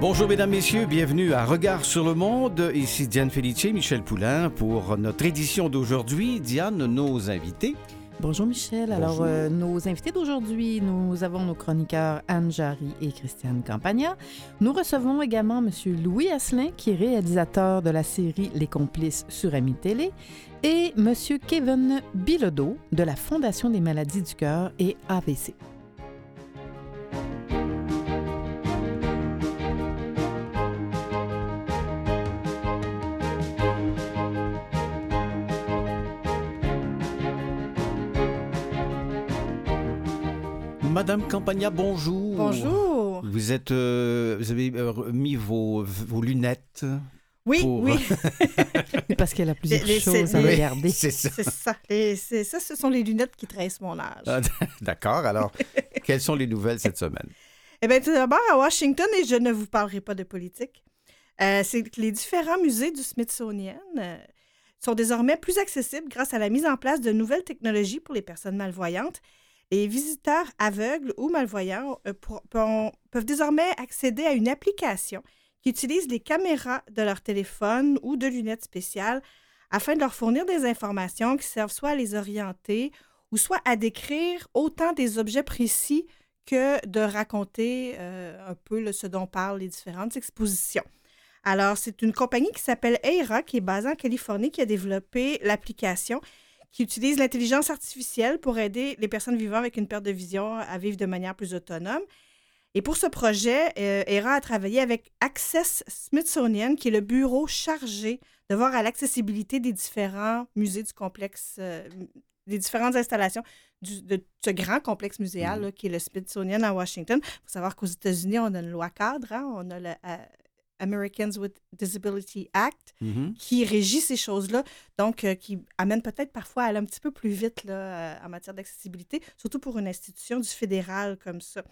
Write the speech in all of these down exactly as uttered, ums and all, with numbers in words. Bonjour mesdames, messieurs, bienvenue à Regard sur le monde. Ici Diane Fellice, Michel Poulain pour notre édition d'aujourd'hui. Diane, nos invités. Bonjour Michel. Bonjour. Alors, euh, nos invités d'aujourd'hui, nous avons nos chroniqueurs Anne Jarry et Christiane Campagna. Nous recevons également M. Louis Asselin, qui est réalisateur de la série Les Complices sur A M I-télé, et M. Kevin Bilodeau de la Fondation des maladies du cœur et A V C. Madame Campagna, bonjour. Bonjour. Vous êtes, euh, vous avez mis vos, vos lunettes. Oui, pour... oui. Parce qu'elle a plusieurs les, choses les, à regarder. C'est ça. C'est ça. Les, c'est ça. Ce sont les lunettes qui trahissent mon âge. Ah, d'accord. Alors, quelles sont les nouvelles cette semaine? Eh bien, tout d'abord, à Washington, et je ne vous parlerai pas de politique, euh, c'est que les différents musées du Smithsonian euh, sont désormais plus accessibles grâce à la mise en place de nouvelles technologies pour les personnes malvoyantes. Les visiteurs aveugles ou malvoyants peuvent désormais accéder à une application qui utilise les caméras de leur téléphone ou de lunettes spéciales afin de leur fournir des informations qui servent soit à les orienter ou soit à décrire autant des objets précis que de raconter euh, un peu le, ce dont parlent les différentes expositions. Alors, c'est une compagnie qui s'appelle Aira, qui est basée en Californie, qui a développé l'application qui utilise l'intelligence artificielle pour aider les personnes vivant avec une perte de vision à vivre de manière plus autonome. Et pour ce projet, euh, Aira a travaillé avec Access Smithsonian, qui est le bureau chargé de voir à l'accessibilité des différents musées du complexe, euh, des différentes installations du, de ce grand complexe muséal là, qui est le Smithsonian à Washington. Il faut savoir qu'aux États-Unis, on a une loi cadre, hein, on a le... Euh, Americans with Disability Act, mm-hmm. qui régit ces choses-là, donc euh, qui amène peut-être parfois à aller un petit peu plus vite là, euh, en matière d'accessibilité, surtout pour une institution du fédéral comme ça.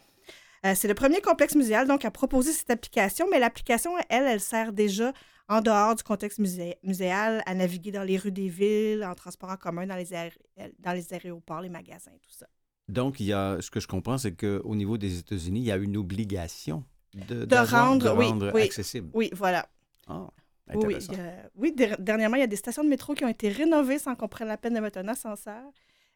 Euh, c'est le premier complexe muséal donc, à proposer cette application, mais l'application, elle, elle sert déjà en dehors du contexte musé- muséal à naviguer dans les rues des villes, en transport en commun, dans les, aé- dans les aéroports, les magasins, tout ça. Donc, il y a, ce que je comprends, c'est qu'au niveau des États-Unis, il y a une obligation De, de rendre, de oui, rendre oui, accessible. Oui, voilà. Oh, intéressant. Oui, euh, oui d- dernièrement, il y a des stations de métro qui ont été rénovées sans qu'on prenne la peine de mettre un ascenseur.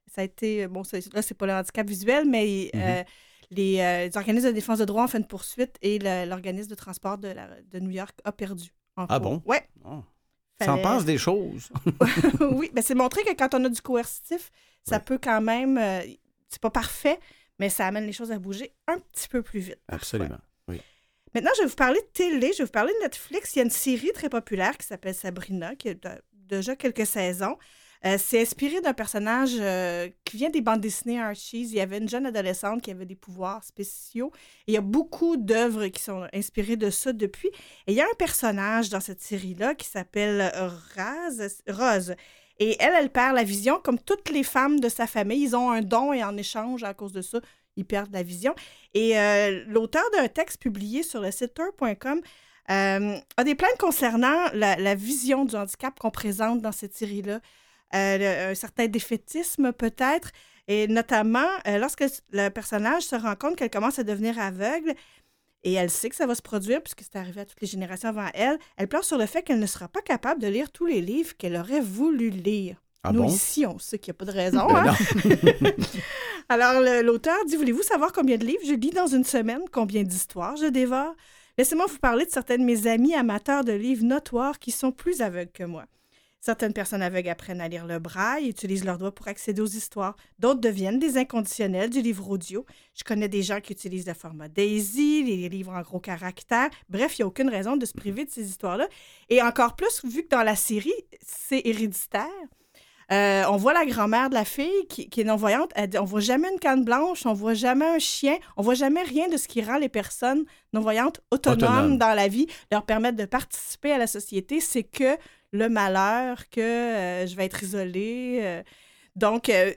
Ça a été, bon, ça, là, c'est pas le handicap visuel, mais mm-hmm. euh, les, euh, les organismes de défense de droit ont fait une poursuite et le, l'organisme de transport de, la, de New York a perdu. En ah cours. Bon? Oui. Oh. Ça en pense des choses. Oui, bien, c'est montré que quand on a du coercitif, ça ouais. peut quand même, euh, c'est pas parfait, mais ça amène les choses à bouger un petit peu plus vite. Absolument. Parfois. Maintenant, je vais vous parler de télé, je vais vous parler de Netflix. Il y a une série très populaire qui s'appelle Sabrina, qui a déjà quelques saisons. Euh, c'est inspiré d'un personnage euh, qui vient des bandes dessinées Archie. Il y avait une jeune adolescente qui avait des pouvoirs spéciaux. Et il y a beaucoup d'œuvres qui sont inspirées de ça depuis. Et il y a un personnage dans cette série-là qui s'appelle Rose. Et elle, elle perd la vision comme toutes les femmes de sa famille. Ils ont un don et en échange, à cause de ça, ils perdent la vision. Et euh, l'auteur d'un texte publié sur le site tour point com euh, a des plaintes concernant la, la vision du handicap qu'on présente dans cette série-là. Euh, le, un certain défaitisme peut-être, et notamment euh, lorsque le personnage se rend compte qu'elle commence à devenir aveugle, et elle sait que ça va se produire puisque c'est arrivé à toutes les générations avant elle, elle pleure sur le fait qu'elle ne sera pas capable de lire tous les livres qu'elle aurait voulu lire. Ah Nous, bon? Ici, on sait qu'il n'y a pas de raison. Ben hein? Alors, le, l'auteur dit « Voulez-vous savoir combien de livres je lis dans une semaine? Combien d'histoires je dévore? Laissez-moi vous parler de certains de mes amis amateurs de livres notoires qui sont plus aveugles que moi. Certaines personnes aveugles apprennent à lire le braille, utilisent leurs doigts pour accéder aux histoires. D'autres deviennent des inconditionnels du livre audio. Je connais des gens qui utilisent le format Daisy, les livres en gros caractères. Bref, il n'y a aucune raison de se priver de ces histoires-là. Et encore plus, vu que dans la série, c'est héréditaire. Euh, on voit la grand-mère de la fille qui, qui est non-voyante, elle dit, on voit jamais une canne blanche, on voit jamais un chien, on voit jamais rien de ce qui rend les personnes non-voyantes autonomes Autonome. dans la vie, leur permettre de participer à la société, c'est que le malheur, que euh, je vais être isolée, euh, Donc, euh,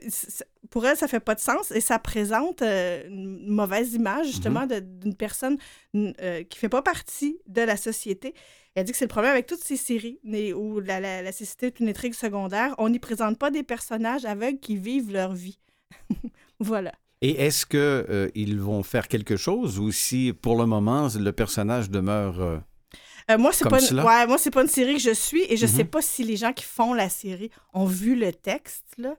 pour elle, ça ne fait pas de sens et ça présente euh, une mauvaise image, justement, mm-hmm. de, d'une personne euh, qui ne fait pas partie de la société. Elle dit que c'est le problème avec toutes ces séries où la, la, la cécité est une intrigue secondaire. On n'y présente pas des personnages aveugles qui vivent leur vie. Voilà. Et est-ce qu'ils euh, vont faire quelque chose ou si, pour le moment, le personnage demeure... Euh... Euh, moi, c'est pas une... ouais, moi, c'est pas une série que je suis et je mm-hmm. sais pas si les gens qui font la série ont vu le texte, là,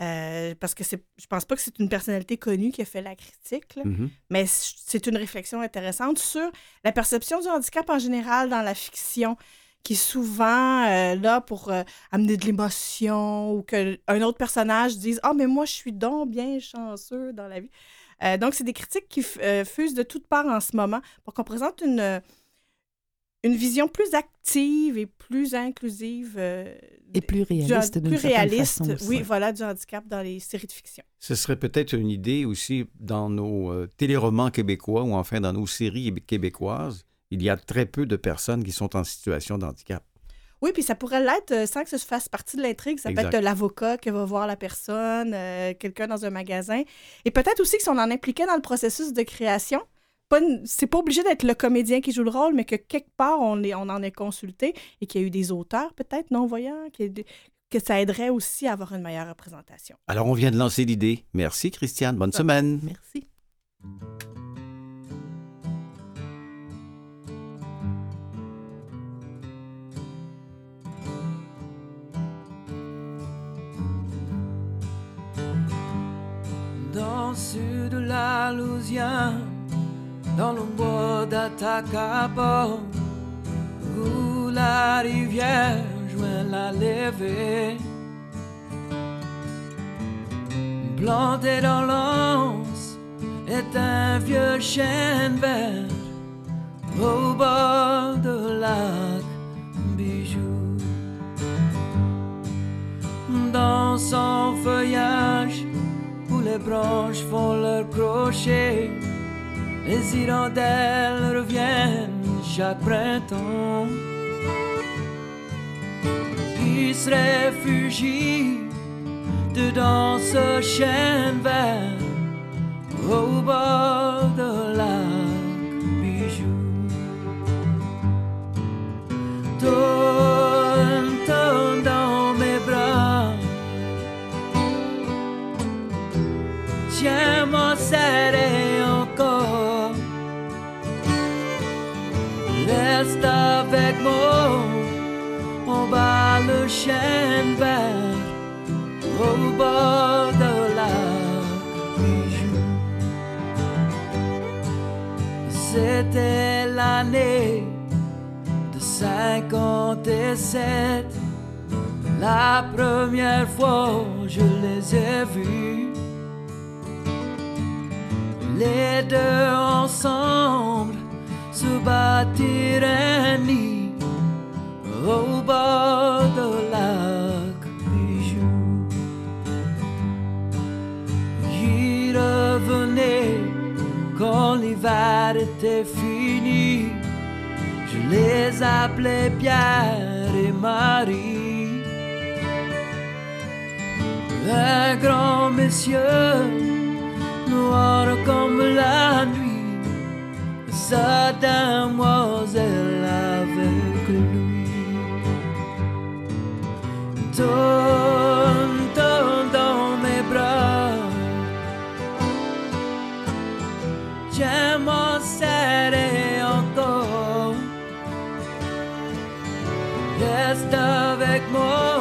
euh, parce que c'est... je pense pas que c'est une personnalité connue qui a fait la critique, là, mm-hmm. mais c'est une réflexion intéressante sur la perception du handicap en général dans la fiction, qui est souvent euh, là pour euh, amener de l'émotion ou qu'un autre personnage dise « Ah, oh, mais moi, je suis donc bien chanceux dans la vie. Euh, » Donc, c'est des critiques qui euh, fusent de toutes parts en ce moment pour qu'on présente une... Euh, une vision plus active et plus inclusive. Euh, et plus réaliste, d'une certaine façon. Oui, voilà, du handicap dans les séries de fiction. Ce serait peut-être une idée aussi dans nos euh, téléromans québécois ou enfin dans nos séries québécoises. Il y a très peu de personnes qui sont en situation d'handicap. Oui, puis ça pourrait l'être sans que ça fasse partie de l'intrigue. Ça exact. Peut être l'avocat qui va voir la personne, euh, quelqu'un dans un magasin. Et peut-être aussi que si on en impliquait dans le processus de création, Pas une... c'est pas obligé d'être le comédien qui joue le rôle, mais que quelque part, on, est... on en est consulté et qu'il y a eu des auteurs, peut-être, non-voyants, qui... que ça aiderait aussi à avoir une meilleure représentation. Alors, on vient de lancer l'idée. Merci, Christiane. Bonne ouais. semaine. Merci. Dans le sud de la Louisiane, dans le bois d'Atacama, où la rivière joint la levée, planté dans l'anse est un vieux chêne vert au bord de lac Bijou. Dans son feuillage où les branches font leur crochet, les hirondelles reviennent chaque printemps, qui se réfugient dedans ce chêne vert au bord de lac Bijou. Tourne, tourne dans mes bras, tiens-moi serré encore. Reste avec moi, on bat le chêne vert au bord de la Bijou. C'était l'année de cinquante-sept, la première fois je les ai vus, les deux ensemble se bâtir un nid au bord de lac Bijou. J'y revenais quand l'hiver était fini, je les appelais Pierre et Marie. Un grand monsieur, noir comme la nuit, sa demoiselle avec lui. Tourne, tourne dans mes bras, je m'en serrai encore. Reste avec moi,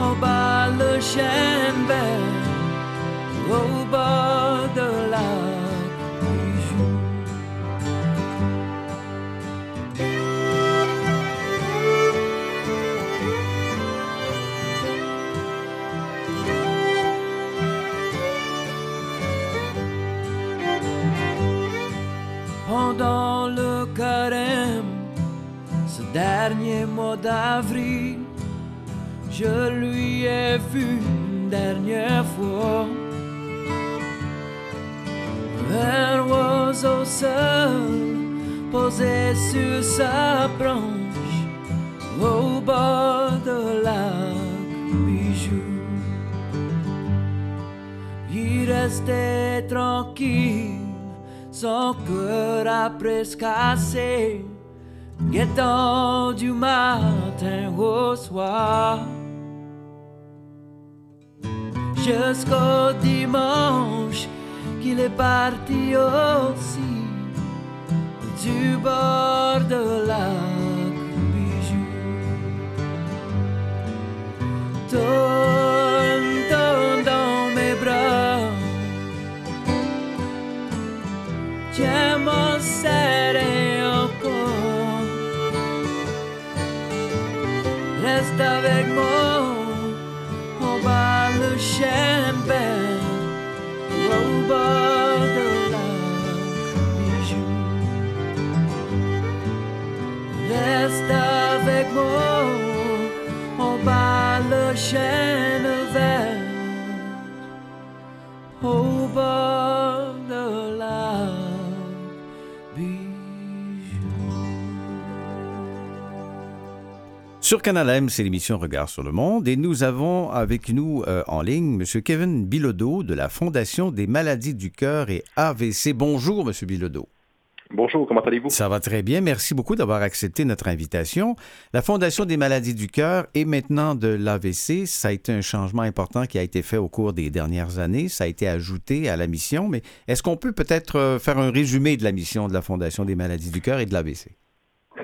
on bat le chêne vert au bord de la... Pendant le carême, ce dernier mois d'avril, je lui ai vu une dernière fois. Un oiseau seul posé sur sa branche au bord de lac Bijou. restait tranquille, son cœur à presque cassé, guettant du matin au soir. Jusqu'au dimanche qu'il est parti aussi du bord de la bijou. Tombe, tombe dans mes bras, tiens mon serré encore, reste avec moi, on bat le champagne au bord de la bijou. Reste avec moi, on bat le chêne vert au bord de la bijou. Sur Canal M, c'est l'émission Regard sur le monde et nous avons avec nous euh, en ligne M. Kevin Bilodeau de la Fondation des maladies du cœur et A V C. Bonjour M. Bilodeau. Bonjour, comment allez-vous? Ça va très bien. Merci beaucoup d'avoir accepté notre invitation. La Fondation des maladies du cœur et maintenant de l'A V C, ça a été un changement important qui a été fait au cours des dernières années. Ça a été ajouté à la mission. Mais est-ce qu'on peut peut-être faire un résumé de la mission de la Fondation des maladies du cœur et de l'A V C?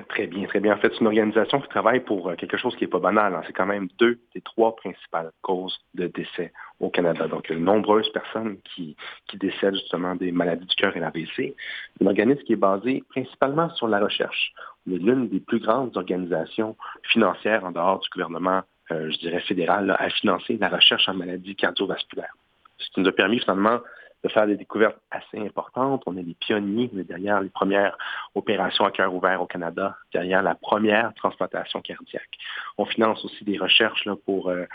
Très bien, très bien. En fait, c'est une organisation qui travaille pour quelque chose qui n'est pas banal. C'est quand même deux des trois principales causes de décès au Canada. Donc, il y a de nombreuses personnes qui, qui décèdent justement des maladies du cœur et l'A V C. Un organisme qui est basé principalement sur la recherche. On est l'une des plus grandes organisations financières en dehors du gouvernement, euh, je dirais fédéral, là, à financer la recherche en maladies cardiovasculaires. Ce qui nous a permis finalement de faire des découvertes assez importantes. On est les pionniers derrière les premières opérations à cœur ouvert au Canada, derrière la première transplantation cardiaque. On finance aussi des recherches là, pour, euh,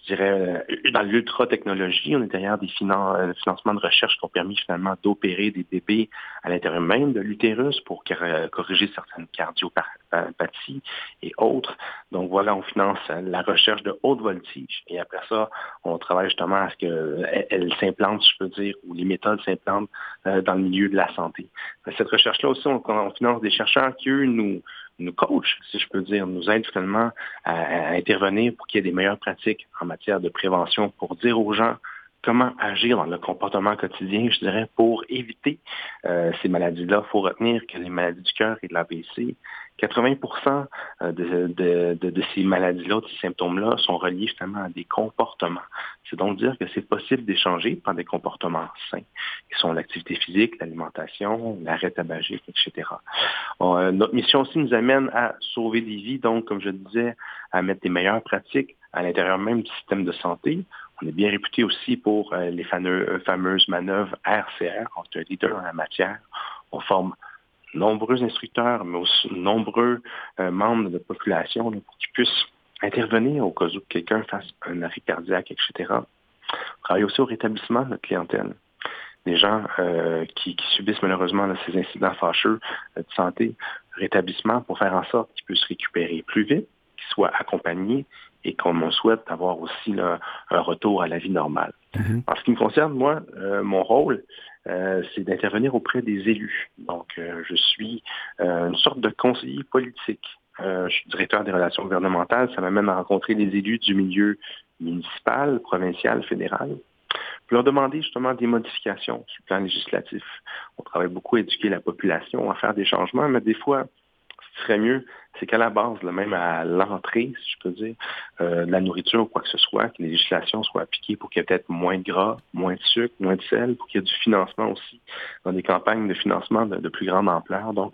je dirais, euh, dans l'ultra-technologie. On est derrière des finan- financements de recherche qui ont permis finalement d'opérer des bébés à l'intérieur même de l'utérus pour car- corriger certaines cardiopathies et autres. Donc voilà, on finance la recherche de haute voltige. Et après ça, on travaille justement à ce qu'elle elle s'implante, je peux dire, ou les méthodes s'implantent euh, dans le milieu de la santé. Cette recherche-là aussi, on, on finance des chercheurs qui, eux, nous, nous coachent, si je peux dire, nous aident finalement à, à intervenir pour qu'il y ait des meilleures pratiques en matière de prévention, pour dire aux gens comment agir dans le comportement quotidien, je dirais, pour éviter euh, ces maladies-là. Il faut retenir que les maladies du cœur et de l'A V C, quatre-vingts pour cent de, de, de, de ces maladies-là, de ces symptômes-là, sont reliés finalement à des comportements. C'est donc dire que c'est possible d'échanger par des comportements sains, qui sont l'activité physique, l'alimentation, l'arrêt tabagique, et cetera. Euh, notre mission aussi nous amène à sauver des vies, donc, comme je disais, à mettre des meilleures pratiques à l'intérieur même du système de santé. On est bien réputé aussi pour euh, les fameux, fameuses manœuvres R C R. On est un leader en la matière. On forme nombreux instructeurs, mais aussi nombreux euh, membres de la population là, pour qu'ils puissent intervenir au cas où quelqu'un fasse un arrêt cardiaque, et cetera. On travaille aussi au rétablissement de notre clientèle. Des gens euh, qui, qui subissent malheureusement là, ces incidents fâcheux euh, de santé, rétablissement pour faire en sorte qu'ils puissent récupérer plus vite, qu'ils soient accompagnés et comme on souhaite avoir aussi là, un retour à la vie normale. Mm-hmm. En ce qui me concerne, moi, euh, mon rôle, Euh, c'est d'intervenir auprès des élus. Donc, euh, je suis euh, une sorte de conseiller politique. Euh, je suis directeur des relations gouvernementales. Ça m'amène à rencontrer les élus du milieu municipal, provincial, fédéral, pour leur demander justement des modifications sur le plan législatif. On travaille beaucoup à éduquer la population, à faire des changements, mais des fois, ce qui serait mieux, c'est qu'à la base, là, même à l'entrée, si je peux dire, euh, de la nourriture ou quoi que ce soit, que les législations soient appliquées pour qu'il y ait peut-être moins de gras, moins de sucre, moins de sel, pour qu'il y ait du financement aussi dans des campagnes de financement de, de plus grande ampleur. Donc,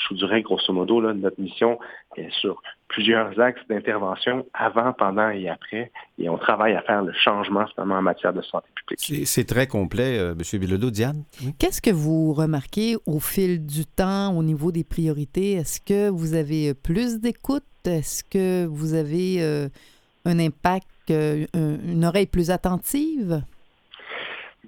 je vous dirais, grosso modo, là, notre mission est sur plusieurs axes d'intervention avant, pendant et après, et on travaille à faire le changement, finalement, en matière de santé publique. C'est, c'est très complet, euh, M. Bilodeau. Diane? Oui. Qu'est-ce que vous remarquez au fil du temps, au niveau des priorités? Est-ce que vous avez plus d'écoute? Est-ce que vous avez euh, un impact, euh, une oreille plus attentive?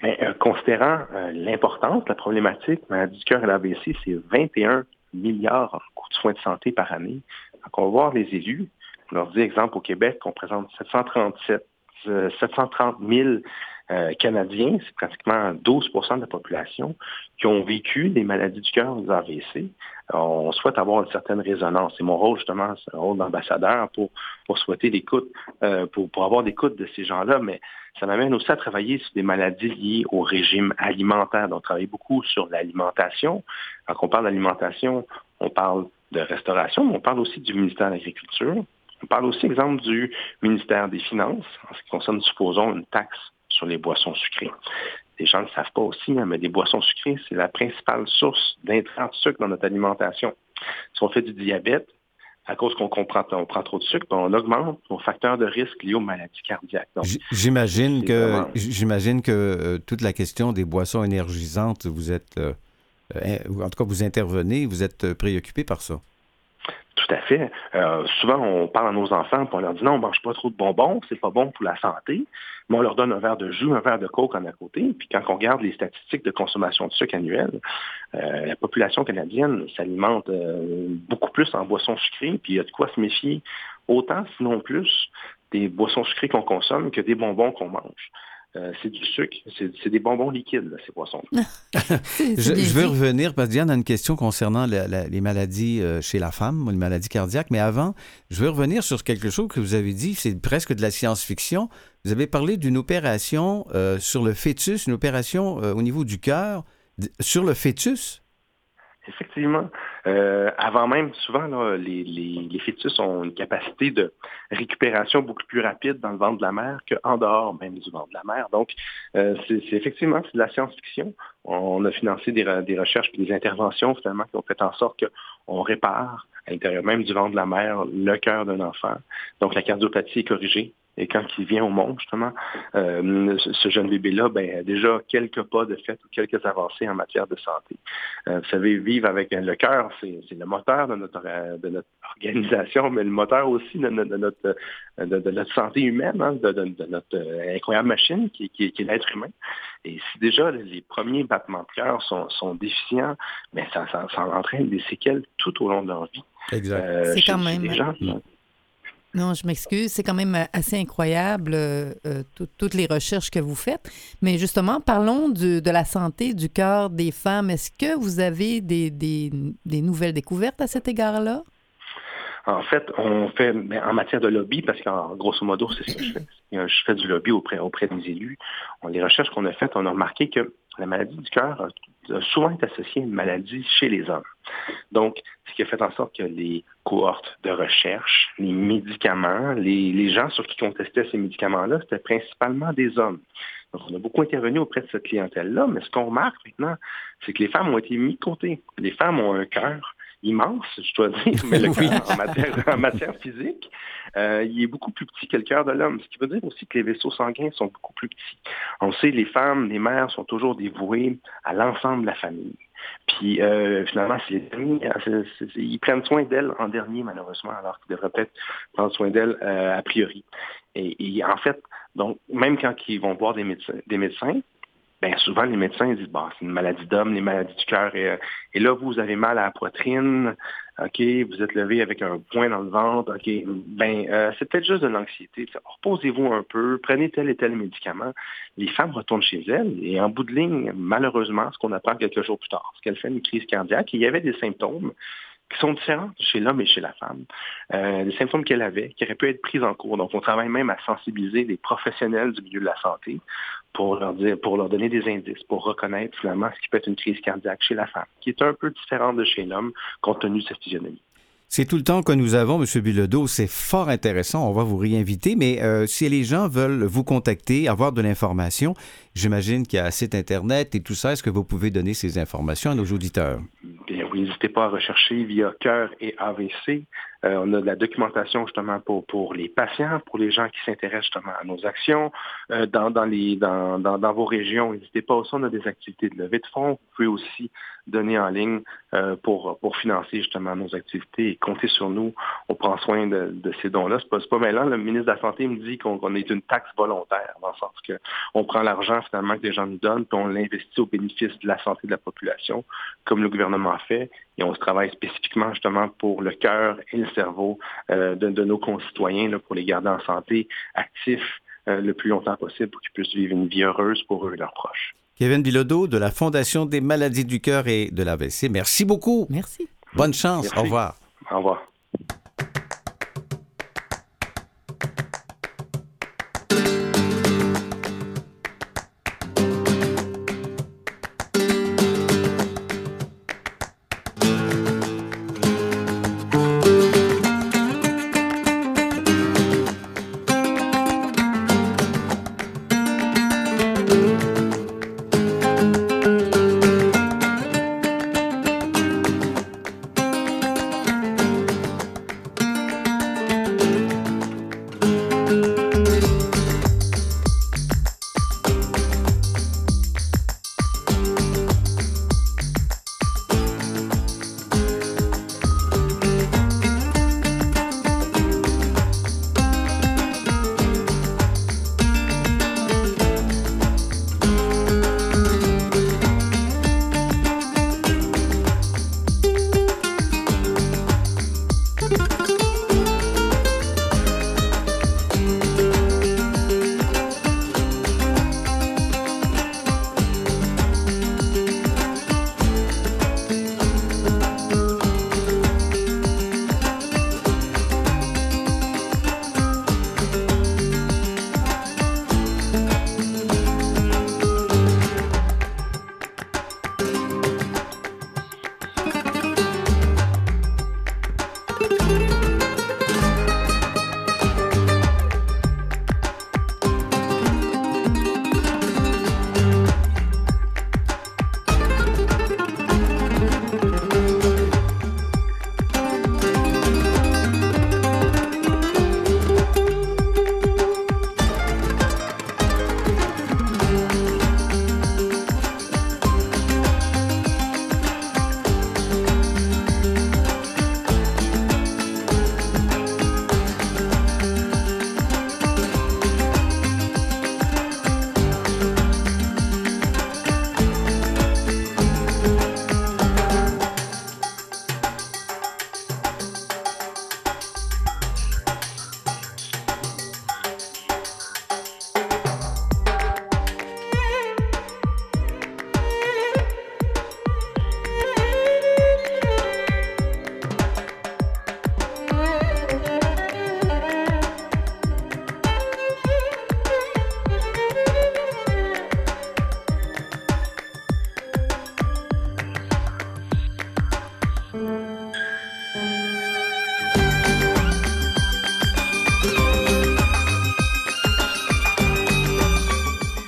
Bien, euh, considérant euh, l'importance de la problématique, la maladie du cœur et l'A V C, c'est vingt et un milliards en coût de soins de santé par année. Donc, on va voir les élus. On leur dit, exemple, au Québec, qu'on présente sept cent trente-sept, euh, sept cent trente mille euh, canadiens, c'est pratiquement douze pour cent de la population qui ont vécu des maladies du cœur ou des A V C. Alors, on souhaite avoir une certaine résonance. C'est mon rôle, justement, c'est un rôle d'ambassadeur pour, pour souhaiter l'écoute, euh, pour, pour avoir l'écoute de ces gens-là, mais ça m'amène aussi à travailler sur des maladies liées au régime alimentaire. Donc, on travaille beaucoup sur l'alimentation. Quand on parle d'alimentation, on parle de restauration, mais on parle aussi du ministère de l'Agriculture. On parle aussi, exemple, du ministère des Finances, en ce qui concerne, supposons, une taxe sur les boissons sucrées. Les gens ne le savent pas aussi, mais les boissons sucrées, c'est la principale source d'intrants de sucre dans notre alimentation. Si on fait du diabète, à cause qu'on prend, on prend trop de sucre, on augmente nos facteurs de risque liés aux maladies cardiaques. Donc, j'imagine, que, vraiment... j'imagine que toute la question des boissons énergisantes, vous êtes, euh, en tout cas, vous intervenez, vous êtes préoccupé par ça. Tout à fait. Euh, souvent, on parle à nos enfants et on leur dit non, on ne mange pas trop de bonbons, c'est pas bon pour la santé. Mais on leur donne un verre de jus, un verre de coke en à côté. Puis quand on regarde les statistiques de consommation de sucre annuelle, euh, la population canadienne s'alimente euh, beaucoup plus en boissons sucrées. Puis il y a de quoi se méfier autant, sinon plus, des boissons sucrées qu'on consomme que des bonbons qu'on mange. Euh, c'est du sucre, c'est, c'est des bonbons liquides, là, ces boissons. c'est, c'est je, je veux revenir, parce que Diane a une question concernant la, la, les maladies euh, chez la femme, les maladies cardiaques, mais avant, je veux revenir sur quelque chose que vous avez dit, c'est presque de la science-fiction. Vous avez parlé d'une opération euh, sur le fœtus, une opération euh, au niveau du cœur, d- sur le fœtus? Effectivement. Euh, avant même, souvent, là, les, les, les fœtus ont une capacité de récupération beaucoup plus rapide dans le ventre de la mère qu'en dehors même du ventre de la mère. Donc, euh, c'est, c'est effectivement c'est de la science-fiction. On a financé des, des recherches et des interventions, finalement, qui ont fait en sorte qu'on répare à l'intérieur même du ventre de la mère le cœur d'un enfant. Donc, la cardiopathie est corrigée. Et quand il vient au monde, justement, euh, ce jeune bébé-là, ben, a déjà quelques pas de fait ou quelques avancées en matière de santé. Euh, vous savez, vivre avec le cœur, c'est, c'est le moteur de notre, de notre organisation, mais le moteur aussi de, de, de, notre, de, de notre santé humaine, hein, de, de, de notre incroyable machine qui, qui, qui est l'être humain. Et si déjà les premiers battements de cœur sont, sont déficients, ben, ça, ça, ça entraîne des séquelles tout au long de leur vie. Exact. Euh, c'est quand même... Des gens, mmh. Non, je m'excuse. C'est quand même assez incroyable, euh, toutes les recherches que vous faites. Mais justement, parlons du, de la santé du cœur des femmes. Est-ce que vous avez des, des, des nouvelles découvertes à cet égard-là? En fait, on fait en matière de lobby, parce qu'en grosso modo, c'est ce que je fais. Je fais du lobby auprès, auprès des élus. On, les recherches qu'on a faites, on a remarqué que la maladie du cœur a souvent été associée à une maladie chez les hommes. Donc, ce qui a fait en sorte que les cohortes de recherche, les médicaments, les, les gens sur qui on testait ces médicaments-là, c'était principalement des hommes. Donc, on a beaucoup intervenu auprès de cette clientèle-là, mais ce qu'on remarque maintenant, c'est que les femmes ont été mises de côté. Les femmes ont un cœur immense, je dois dire, mais le cœur, en matière, en matière physique, euh, il est beaucoup plus petit que le cœur de l'homme, ce qui veut dire aussi que les vaisseaux sanguins sont beaucoup plus petits. On sait, les femmes, les mères sont toujours dévouées à l'ensemble de la famille. Puis, euh, finalement, c'est, c'est, c'est, ils prennent soin d'elles en dernier, malheureusement, alors qu'ils devraient peut-être prendre soin d'elles euh, a priori. Et, et en fait, donc, même quand ils vont voir des médecins, des médecins bien, souvent, les médecins ils disent bah, c'est une maladie d'homme, les maladies du cœur. Et, et là, vous avez mal à la poitrine, ok, vous êtes levé avec un point dans le ventre, ok, ben euh, c'est peut-être juste de l'anxiété. Reposez-vous un peu, prenez tel et tel médicament. Les femmes retournent chez elles et en bout de ligne, malheureusement, ce qu'on apprend quelques jours plus tard, c'est qu'elles font une crise cardiaque. Et il y avait des symptômes qui sont différents chez l'homme et chez la femme, euh, des symptômes qu'elle avait, qui auraient pu être pris en cours. Donc, on travaille même à sensibiliser les professionnels du milieu de la santé pour leur dire, pour leur donner des indices, pour reconnaître finalement ce qui peut être une crise cardiaque chez la femme, qui est un peu différente de chez l'homme, compte tenu de sa physionomie. C'est tout le temps que nous avons, M. Bilodeau. C'est fort intéressant. On va vous réinviter. Mais euh, si les gens veulent vous contacter, avoir de l'information, j'imagine qu'il y a un site Internet et tout ça. Est-ce que vous pouvez donner ces informations à nos auditeurs? Bien oui, n'hésitez pas à rechercher via Cœur et A V C. Euh, on a de la documentation justement pour, pour les patients, pour les gens qui s'intéressent justement à nos actions. Euh, dans, dans, les, dans, dans, dans vos régions, n'hésitez pas aussi, on a des activités de levée de fonds. Vous pouvez aussi donner en ligne euh, pour, pour financer justement nos activités et compter sur nous. On prend soin de, de ces dons-là. C'est pas, c'est pas mêlant. Le ministre de la Santé me dit qu'on, qu'on est une taxe volontaire, dans le sens qu'on prend l'argent finalement que les gens nous donnent puis on l'investit au bénéfice de la santé de la population, comme le gouvernement fait. Et on se travaille spécifiquement justement pour le cœur et le cerveau euh, de, de nos concitoyens, là, pour les garder en santé actifs, euh, le plus longtemps possible pour qu'ils puissent vivre une vie heureuse pour eux et leurs proches. Kevin Bilodeau de la Fondation des maladies du cœur et de l'A V C, merci beaucoup. Merci. Bonne chance. Merci. Au revoir. Au revoir.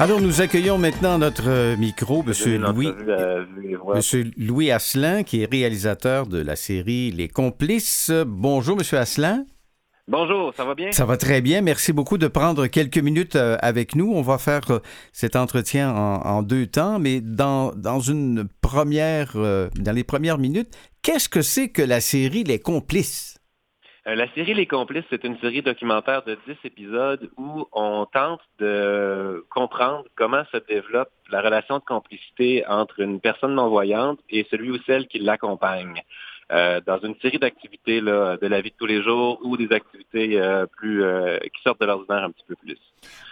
Alors, nous accueillons maintenant notre micro, M. Louis, euh, M. Louis Asselin, qui est réalisateur de la série Les Complices. Bonjour, M. Asselin. Bonjour, ça va bien? Ça va très bien. Merci beaucoup de prendre quelques minutes avec nous. On va faire cet entretien en, en deux temps, mais dans, dans une première, dans les premières minutes, qu'est-ce que c'est que la série Les Complices? La série Les Complices, c'est une série documentaire de dix épisodes où on tente de comprendre comment se développe la relation de complicité entre une personne non-voyante et celui ou celle qui l'accompagne. Euh, dans une série d'activités là, de la vie de tous les jours ou des activités euh, plus euh, qui sortent de l'ordinaire un petit peu plus.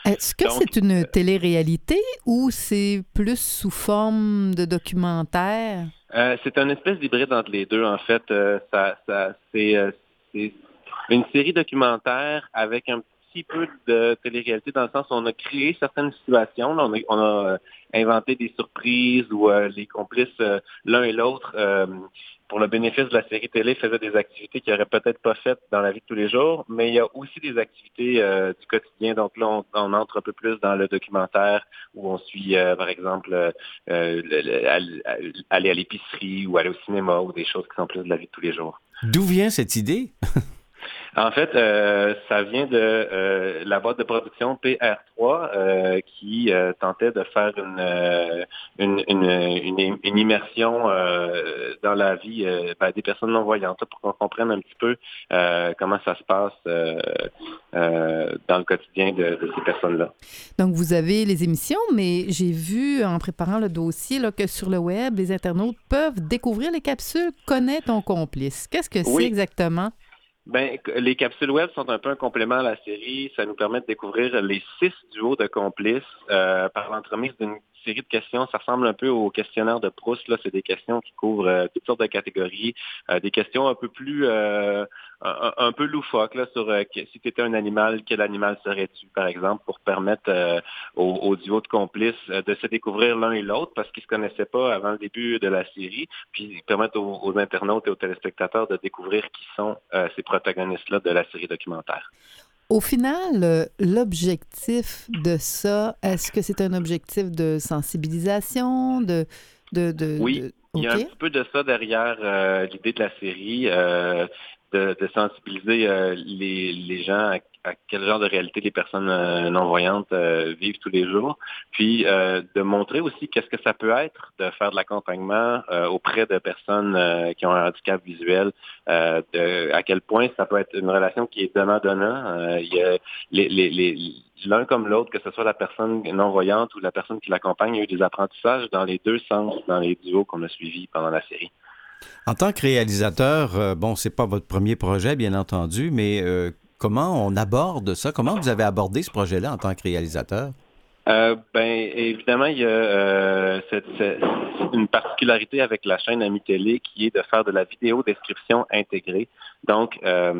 Est-ce que Donc, c'est une télé-réalité ou c'est plus sous forme de documentaire? Euh, c'est un espèce d'hybride entre les deux, en fait. Euh, ça, ça, c'est... Euh, C'est une série documentaire avec un petit peu de télé-réalité dans le sens où on a créé certaines situations. Là, on, a, on a inventé des surprises où euh, les complices, euh, l'un et l'autre, euh, pour le bénéfice de la série télé, faisaient des activités qu'ils n'auraient peut-être pas faites dans la vie de tous les jours. Mais il y a aussi des activités euh, du quotidien. Donc là, on, on entre un peu plus dans le documentaire où on suit, euh, par exemple, euh, le, le, aller à l'épicerie ou aller au cinéma ou des choses qui sont plus de la vie de tous les jours. D'où vient cette idée? En fait, euh, ça vient de euh, la boîte de production P R trois euh, qui euh, tentait de faire une, euh, une, une, une, une immersion euh, dans la vie euh, ben, des personnes non-voyantes pour qu'on comprenne un petit peu euh, comment ça se passe euh, euh, dans le quotidien de, de ces personnes-là. Donc, vous avez les émissions, mais j'ai vu en préparant le dossier là, que sur le web, les internautes peuvent découvrir les capsules « Connais ton complice ». Qu'est-ce que oui. c'est exactement? Ben, les capsules web sont un peu un complément à la série. Ça nous permet de découvrir les six duos de complices euh, par l'entremise d'une série de questions. Ça ressemble un peu au questionnaire de Proust. Là, c'est des questions qui couvrent euh, toutes sortes de catégories, euh, des questions un peu plus, euh, un, un peu loufoques là, sur euh, si tu étais un animal, quel animal serais-tu, par exemple, pour permettre euh, aux, aux duos de complices euh, de se découvrir l'un et l'autre parce qu'ils ne se connaissaient pas avant le début de la série, puis permettre aux, aux internautes et aux téléspectateurs de découvrir qui sont euh, ces protagonistes-là de la série documentaire. Au final, l'objectif de ça, est-ce que c'est un objectif de sensibilisation, de, de, de Oui, de... Okay. Il y a un petit peu de ça derrière euh, l'idée de la série, euh, de, de sensibiliser euh, les, les gens à à quel genre de réalité les personnes non-voyantes euh, vivent tous les jours, puis euh, de montrer aussi qu'est-ce que ça peut être de faire de l'accompagnement euh, auprès de personnes euh, qui ont un handicap visuel, euh, de, à quel point ça peut être une relation qui est donnant-donnant. Euh, il y a les, les, les, l'un comme l'autre, que ce soit la personne non-voyante ou la personne qui l'accompagne, il y a eu des apprentissages dans les deux sens, dans les duos qu'on a suivis pendant la série. En tant que réalisateur, euh, bon, c'est pas votre premier projet, bien entendu, mais euh, comment on aborde ça? Comment vous avez abordé ce projet-là en tant que réalisateur? Euh, ben, évidemment, il y a euh, cette, cette, une particularité avec la chaîne A M I-télé qui est de faire de la vidéo description intégrée. Donc, euh,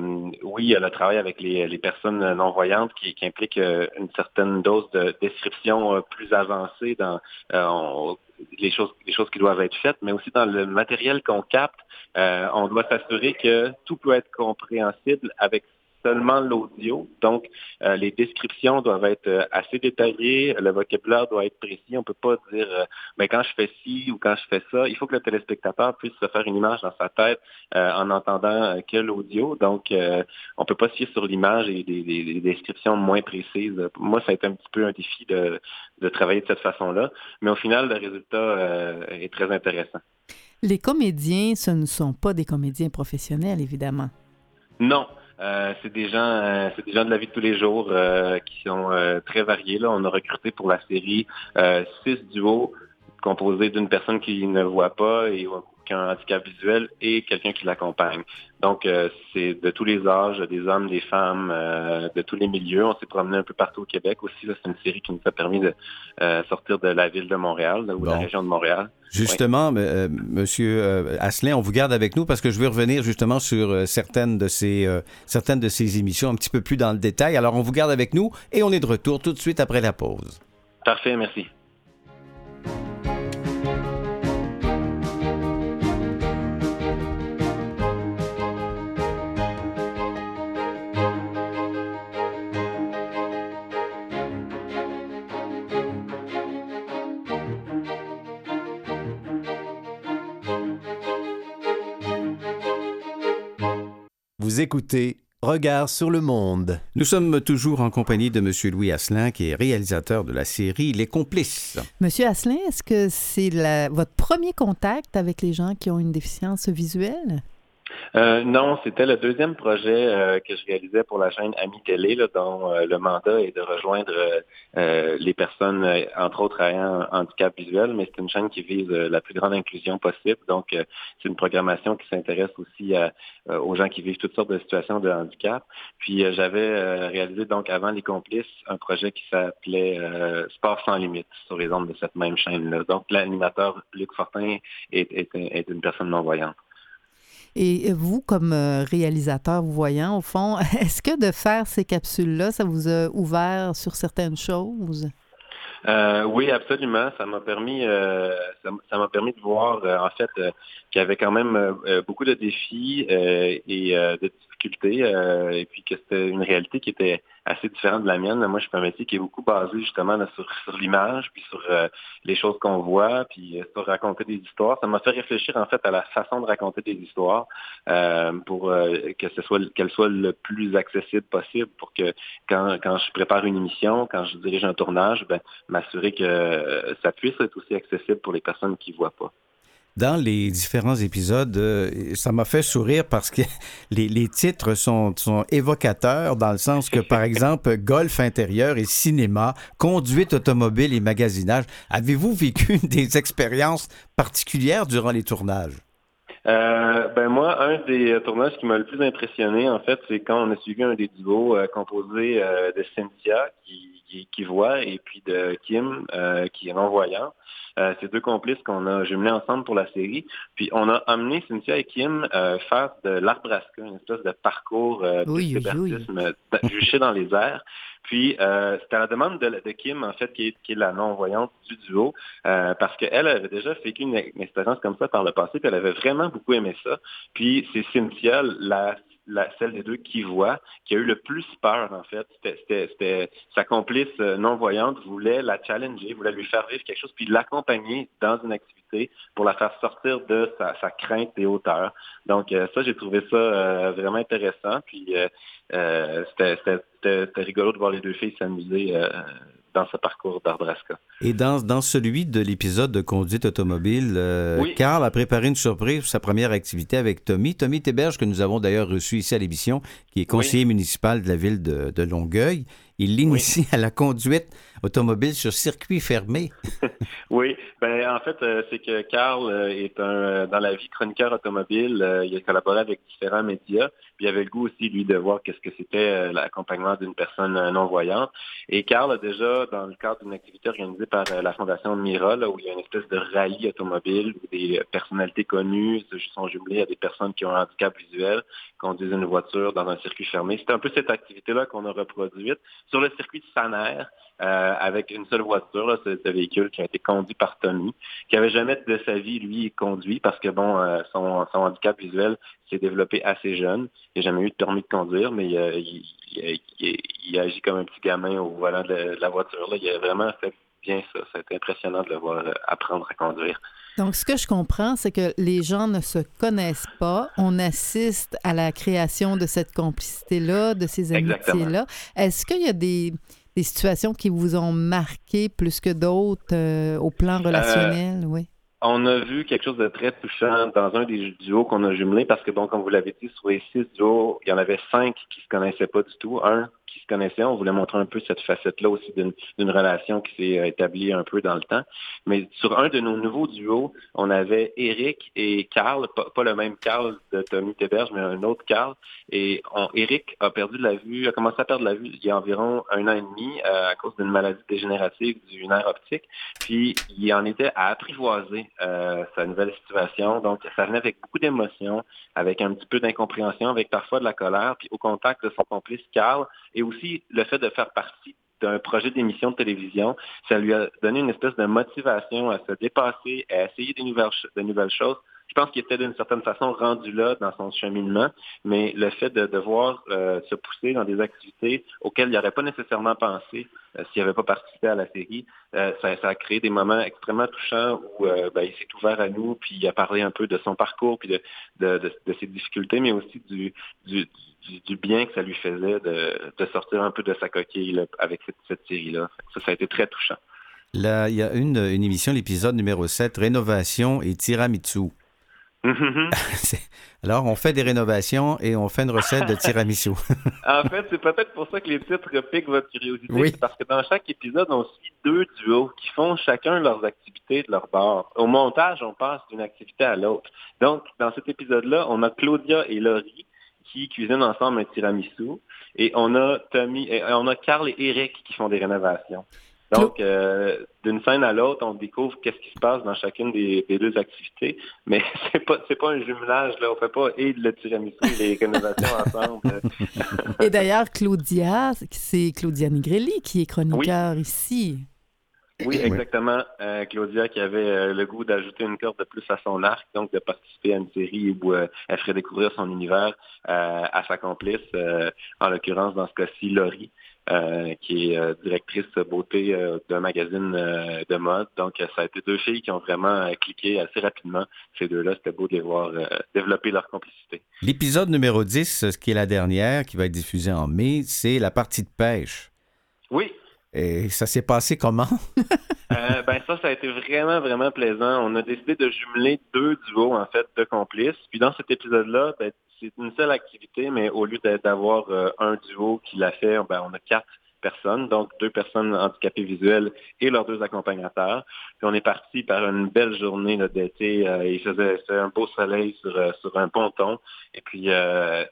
oui, il y a le travail avec les, les personnes non-voyantes qui, qui implique euh, une certaine dose de description euh, plus avancée dans euh, on, les choses, les choses qui doivent être faites, mais aussi dans le matériel qu'on capte, euh, on doit s'assurer que tout peut être compréhensible avec seulement l'audio. Donc, euh, les descriptions doivent être euh, assez détaillées, le vocabulaire doit être précis. On ne peut pas dire euh, « mais quand je fais ci » ou « quand je fais ça ». Il faut que le téléspectateur puisse se faire une image dans sa tête euh, en entendant euh, que l'audio. Donc, euh, on ne peut pas se fier sur l'image et des, des, des descriptions moins précises. Moi, ça a été un petit peu un défi de, de travailler de cette façon-là. Mais au final, le résultat euh, est très intéressant. Les comédiens, ce ne sont pas des comédiens professionnels, évidemment. Non. Euh, c'est des gens, euh, c'est des gens de la vie de tous les jours euh, qui sont euh, très variés. Là, on a recruté pour la série euh, six duos composés d'une personne qui ne voit pas et qui a un handicap visuel et quelqu'un qui l'accompagne. Donc, euh, c'est de tous les âges, des hommes, des femmes, euh, de tous les milieux. On s'est promené un peu partout au Québec aussi. Là, c'est une série qui nous a permis de euh, sortir de la ville de Montréal là, ou bon. de la région de Montréal. Justement, euh, monsieur euh, Asselin, on vous garde avec nous parce que je veux revenir justement sur euh, certaines de ces euh, certaines de ces émissions un petit peu plus dans le détail. Alors, on vous garde avec nous et on est de retour tout de suite après la pause. Parfait, merci. Vous écoutez Regard sur le monde. Nous sommes toujours en compagnie de monsieur Louis Asselin, qui est réalisateur de la série Les Complices. Monsieur Asselin, est-ce que c'est la, votre premier contact avec les gens qui ont une déficience visuelle? Euh, non, c'était le deuxième projet euh, que je réalisais pour la chaîne A M I-télé, là, dont euh, le mandat est de rejoindre euh, les personnes, euh, entre autres, ayant un handicap visuel, mais c'est une chaîne qui vise euh, la plus grande inclusion possible. Donc, euh, c'est une programmation qui s'intéresse aussi à, euh, aux gens qui vivent toutes sortes de situations de handicap. Puis, euh, j'avais euh, réalisé, donc, avant Les Complices, un projet qui s'appelait euh, Sport sans limites sur les ondes de cette même chaîne-là. Donc, l'animateur Luc Fortin est, est, est une personne non-voyante. Et vous, comme réalisateur voyant, au fond, est-ce que de faire ces capsules-là, ça vous a ouvert sur certaines choses? Euh, oui, absolument. Ça m'a permis, euh, ça, ça m'a permis de voir, euh, en fait, euh, qu'il y avait quand même euh, beaucoup de défis euh, et euh, de difficultés, euh, et puis que c'était une réalité qui était assez différente de la mienne. Moi, je suis un métier qui est beaucoup basé justement là, sur, sur l'image, puis sur euh, les choses qu'on voit, puis euh, sur raconter des histoires. Ça m'a fait réfléchir en fait à la façon de raconter des histoires euh, pour euh, que ce soit qu'elles soient le plus accessible possible, pour que quand, quand je prépare une émission, quand je dirige un tournage, ben, m'assurer que euh, ça puisse être aussi accessible pour les personnes qui ne voient pas. Dans les différents épisodes, euh, ça m'a fait sourire parce que les, les titres sont, sont évocateurs dans le sens que, par exemple, golf intérieur et cinéma, conduite automobile et magasinage. Avez-vous vécu des expériences particulières durant les tournages? Euh, ben moi, un des tournages qui m'a le plus impressionné, en fait, c'est quand on a suivi un des duos euh, composé euh, de Cynthia, qui, qui, qui voit, et puis de Kim, euh, qui est non-voyant. Euh, ces deux complices qu'on a jumelés ensemble pour la série. Puis on a amené Cynthia et Kim euh, faire de l'arbrasca, une espèce de parcours euh, oui, de sébertisme oui, oui. juché dans les airs. Puis, euh, c'était à la demande de, de Kim, en fait, qui est, qui est la non-voyante du duo, euh, parce qu'elle avait déjà vécu une, une expérience comme ça par le passé, puis elle avait vraiment beaucoup aimé ça. Puis, c'est Cynthia, la, la, celle des deux qui voit, qui a eu le plus peur, en fait. C'était, c'était, c'était, sa complice non-voyante voulait la challenger, voulait lui faire vivre quelque chose, puis l'accompagner dans une activité pour la faire sortir de sa, sa crainte des hauteurs. Donc, euh, ça, j'ai trouvé ça euh, vraiment intéressant, puis... Euh, Euh, c'était, c'était, c'était rigolo de voir les deux filles s'amuser euh, dans ce parcours d'arbrasca. Et dans, dans celui de l'épisode de conduite automobile, euh, oui. Carl a préparé une surprise pour sa première activité avec Tommy. Tommy Théberge, que nous avons d'ailleurs reçu ici à l'émission, qui est conseiller oui. municipal de la ville de, de Longueuil. Il l'initie oui. à la conduite automobile sur circuit fermé. Oui. Ben, en fait, euh, c'est que Karl euh, est un, euh, dans la vie chroniqueur automobile. Euh, il a collaboré avec différents médias. Puis il avait le goût aussi, lui, de voir qu'est-ce que c'était euh, l'accompagnement d'une personne euh, non-voyante. Et Karl a déjà, dans le cadre d'une activité organisée par euh, la Fondation Mira, là, où il y a une espèce de rallye automobile où des personnalités connues sont jumelées à des personnes qui ont un handicap visuel, conduisent une voiture dans un circuit fermé. C'est un peu cette activité-là qu'on a reproduite sur le circuit de Saner, euh, avec une seule voiture, là, ce, ce véhicule qui a été conduit par Tommy, qui n'avait jamais de sa vie, lui, conduit, parce que bon, euh, son, son handicap visuel s'est développé assez jeune. Il n'a jamais eu de permis de conduire, mais euh, il, il, il, il agit comme un petit gamin au volant de, de la voiture. Là. Il a vraiment fait bien ça. Ça a été impressionnant de le voir euh, apprendre à conduire. Donc, ce que je comprends, c'est que les gens ne se connaissent pas. On assiste à la création de cette complicité-là, de ces amitiés-là. Est-ce qu'il y a des, des situations qui vous ont marqué plus que d'autres euh, au plan relationnel? Euh... Oui. On a vu quelque chose de très touchant dans un des duos qu'on a jumelés, parce que, bon, comme vous l'avez dit, sur les six duos, il y en avait cinq qui ne se connaissaient pas du tout, un qui se connaissait. On voulait montrer un peu cette facette-là aussi d'une, d'une relation qui s'est établie un peu dans le temps. Mais sur un de nos nouveaux duos, on avait Eric et Carl, pas, pas le même Carl de Tommy Théberge, mais un autre Carl. Et on, Eric a perdu de la vue, a commencé à perdre de la vue il y a environ un an et demi euh, à cause d'une maladie dégénérative du nerf optique. Puis, il en était à apprivoiser Euh, sa nouvelle situation. Donc, ça venait avec beaucoup d'émotions, avec un petit peu d'incompréhension, avec parfois de la colère, puis au contact de son complice Carl, et aussi le fait de faire partie d'un projet d'émission de télévision, ça lui a donné une espèce de motivation à se dépasser, à essayer de nouvelles, de nouvelles choses. Je pense qu'il était d'une certaine façon rendu là dans son cheminement, mais le fait de devoir euh, se pousser dans des activités auxquelles il n'aurait pas nécessairement pensé euh, s'il n'avait pas participé à la série, euh, ça, ça a créé des moments extrêmement touchants où euh, ben, il s'est ouvert à nous, puis il a parlé un peu de son parcours, puis de, de, de, de ses difficultés, mais aussi du, du, du, du bien que ça lui faisait de, de sortir un peu de sa coquille là, avec cette, cette série-là. Ça, ça a été très touchant. Là, il y a une, une émission, l'épisode numéro sept, « Rénovation et tiramisu ». Mm-hmm. Alors, on fait des rénovations et on fait une recette de tiramisu. En fait, c'est peut-être pour ça que les titres piquent votre curiosité. Oui. C'est parce que dans chaque épisode, on suit deux duos qui font chacun leurs activités de leur bord. Au montage, on passe d'une activité à l'autre. Donc, dans cet épisode-là, on a Claudia et Laurie qui cuisinent ensemble un tiramisu. Et on a Tommy, et on a Carl et Eric qui font des rénovations. Donc, euh, d'une scène à l'autre, on découvre qu'est-ce qui se passe dans chacune des, des deux activités, mais c'est pas c'est pas un jumelage, là. On fait pas et le tiramisu et les rénovations ensemble. Et d'ailleurs, Claudia, c'est Claudia Nigrelli qui est chroniqueur oui. ici. Oui, exactement. Euh, Claudia qui avait euh, le goût d'ajouter une corde de plus à son arc, donc de participer à une série où euh, elle ferait découvrir son univers euh, à sa complice, euh, en l'occurrence dans ce cas-ci, Laurie. Euh, qui est euh, directrice beauté euh, d'un magazine euh, de mode. Donc, euh, ça a été deux filles qui ont vraiment euh, cliqué assez rapidement. Ces deux-là, c'était beau de les voir euh, développer leur complicité. L'épisode numéro dix, ce qui est la dernière, qui va être diffusée en mai, c'est la partie de pêche. Oui. Et ça s'est passé comment? euh, ben ça, ça a été vraiment, vraiment plaisant. On a décidé de jumeler deux duos, en fait, de complices. Puis dans cet épisode-là, ben, c'est une seule activité, mais au lieu d'avoir euh, un duo qui l'a fait, ben, on a quatre personnes, donc deux personnes handicapées visuelles et leurs deux accompagnateurs. Puis on est parti par une belle journée là, d'été. Euh, il faisait c'était un beau soleil sur, euh, sur un ponton. Et puis, euh,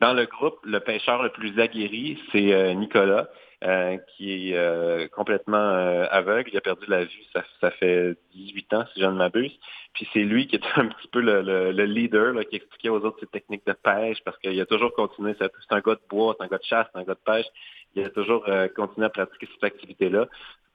dans le groupe, le pêcheur le plus aguerri, c'est euh, Nicolas, euh, qui est euh, complètement euh, aveugle. Il a perdu la vue, ça, ça fait dix-huit ans, si je ne m'abuse. Puis c'est lui qui est un petit peu le, le, le leader, là, qui expliquait aux autres ses techniques de pêche, parce qu'il a toujours continué, c'est un gars de bois, c'est un gars de chasse, c'est un gars de pêche. Il a toujours euh, continué à pratiquer cette activité-là.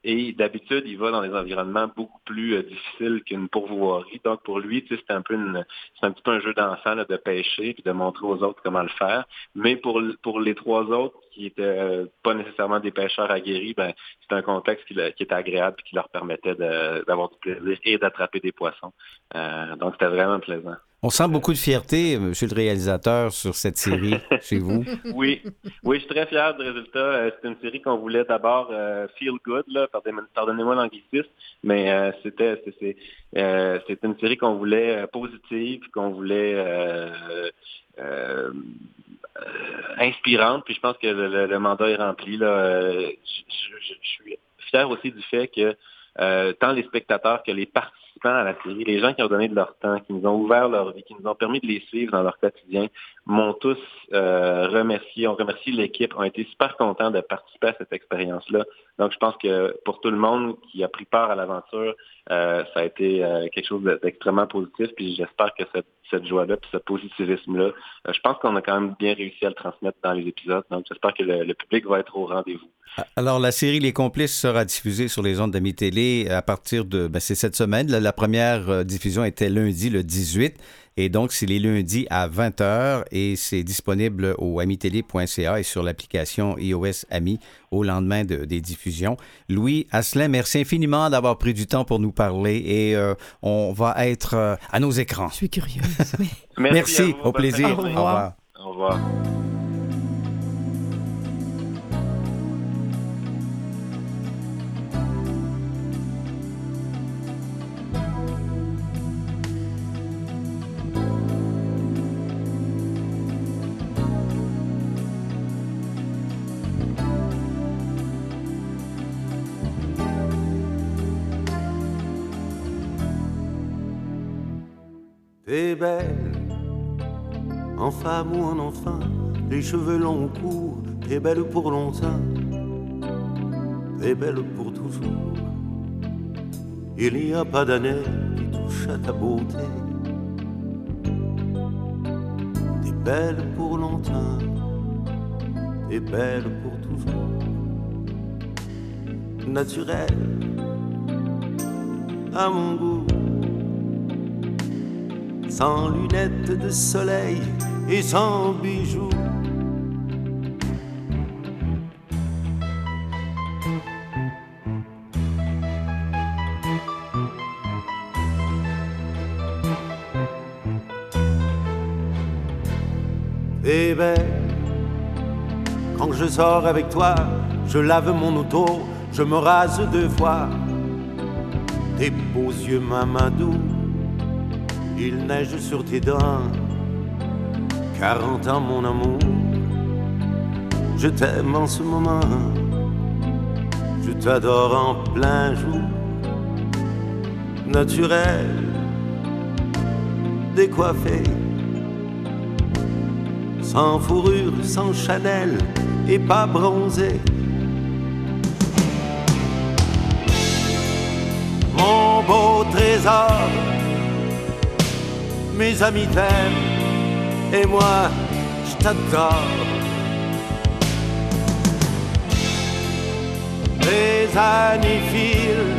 Et d'habitude, il va dans des environnements beaucoup plus euh, difficiles qu'une pourvoirie. Donc, pour lui, tu sais, c'est un peu une, c'est un petit peu un jeu d'enfant là, de pêcher puis de montrer aux autres comment le faire. Mais pour pour les trois autres qui étaient euh, pas nécessairement des pêcheurs aguerris, ben c'est un contexte qui, qui était agréable et qui leur permettait de, d'avoir du plaisir et d'attraper des poissons. Euh, donc, c'était vraiment plaisant. On sent beaucoup de fierté, monsieur le réalisateur, sur cette série chez vous. Oui, oui, je suis très fier du résultat. C'est une série qu'on voulait d'abord euh, feel good, là, pardonnez-moi l'anglicisme, mais euh, c'était, c'est, c'est, euh, c'est une série qu'on voulait positive, qu'on voulait euh, euh, euh, inspirante. Puis je pense que le, le, le mandat est rempli. Là, je, je, je, je suis fier aussi du fait que euh, tant les spectateurs que les participants à la série, les gens qui ont donné de leur temps, qui nous ont ouvert leur vie, qui nous ont permis de les suivre dans leur quotidien, m'ont tous euh, remercié, ont remercié l'équipe, ont été super contents de participer à cette expérience-là. Donc, je pense que pour tout le monde qui a pris part à l'aventure, euh, ça a été euh, quelque chose d'extrêmement positif, puis j'espère que cette, cette joie-là, puis ce positivisme-là, euh, je pense qu'on a quand même bien réussi à le transmettre dans les épisodes, donc j'espère que le, le public va être au rendez-vous. Alors, la série Les Complices sera diffusée sur les ondes d'A M I-télé à partir de, ben, c'est cette semaine, la, la première diffusion était lundi, le dix-huit, et donc c'est les lundis à vingt heures, et c'est disponible au A M I télé point C A et sur l'application iOS A M I au lendemain de, des diffusions. Louis Asselin, merci infiniment d'avoir pris du temps pour nous parler, et euh, on va être euh, à nos écrans. Je suis curieuse. Oui. Merci, merci vous, au plaisir. Au revoir. Au revoir. T'es belle, en femme ou en enfant, les cheveux longs ou courts, t'es belle pour longtemps, t'es belle pour toujours. Il n'y a pas d'année qui touche à ta beauté, t'es belle pour longtemps, t'es belle pour toujours. Naturelle, à mon goût, sans lunettes de soleil et sans bijoux. T'es belle. Quand je sors avec toi, je lave mon auto, je me rase deux fois. Tes beaux yeux m'amadou, il neige sur tes dents. Quarante ans mon amour, je t'aime en ce moment, je t'adore en plein jour. Naturel, décoiffé, sans fourrure, sans Chanel et pas bronzé. Mon beau trésor, mes amis t'aiment et moi je t'adore. Les années filent,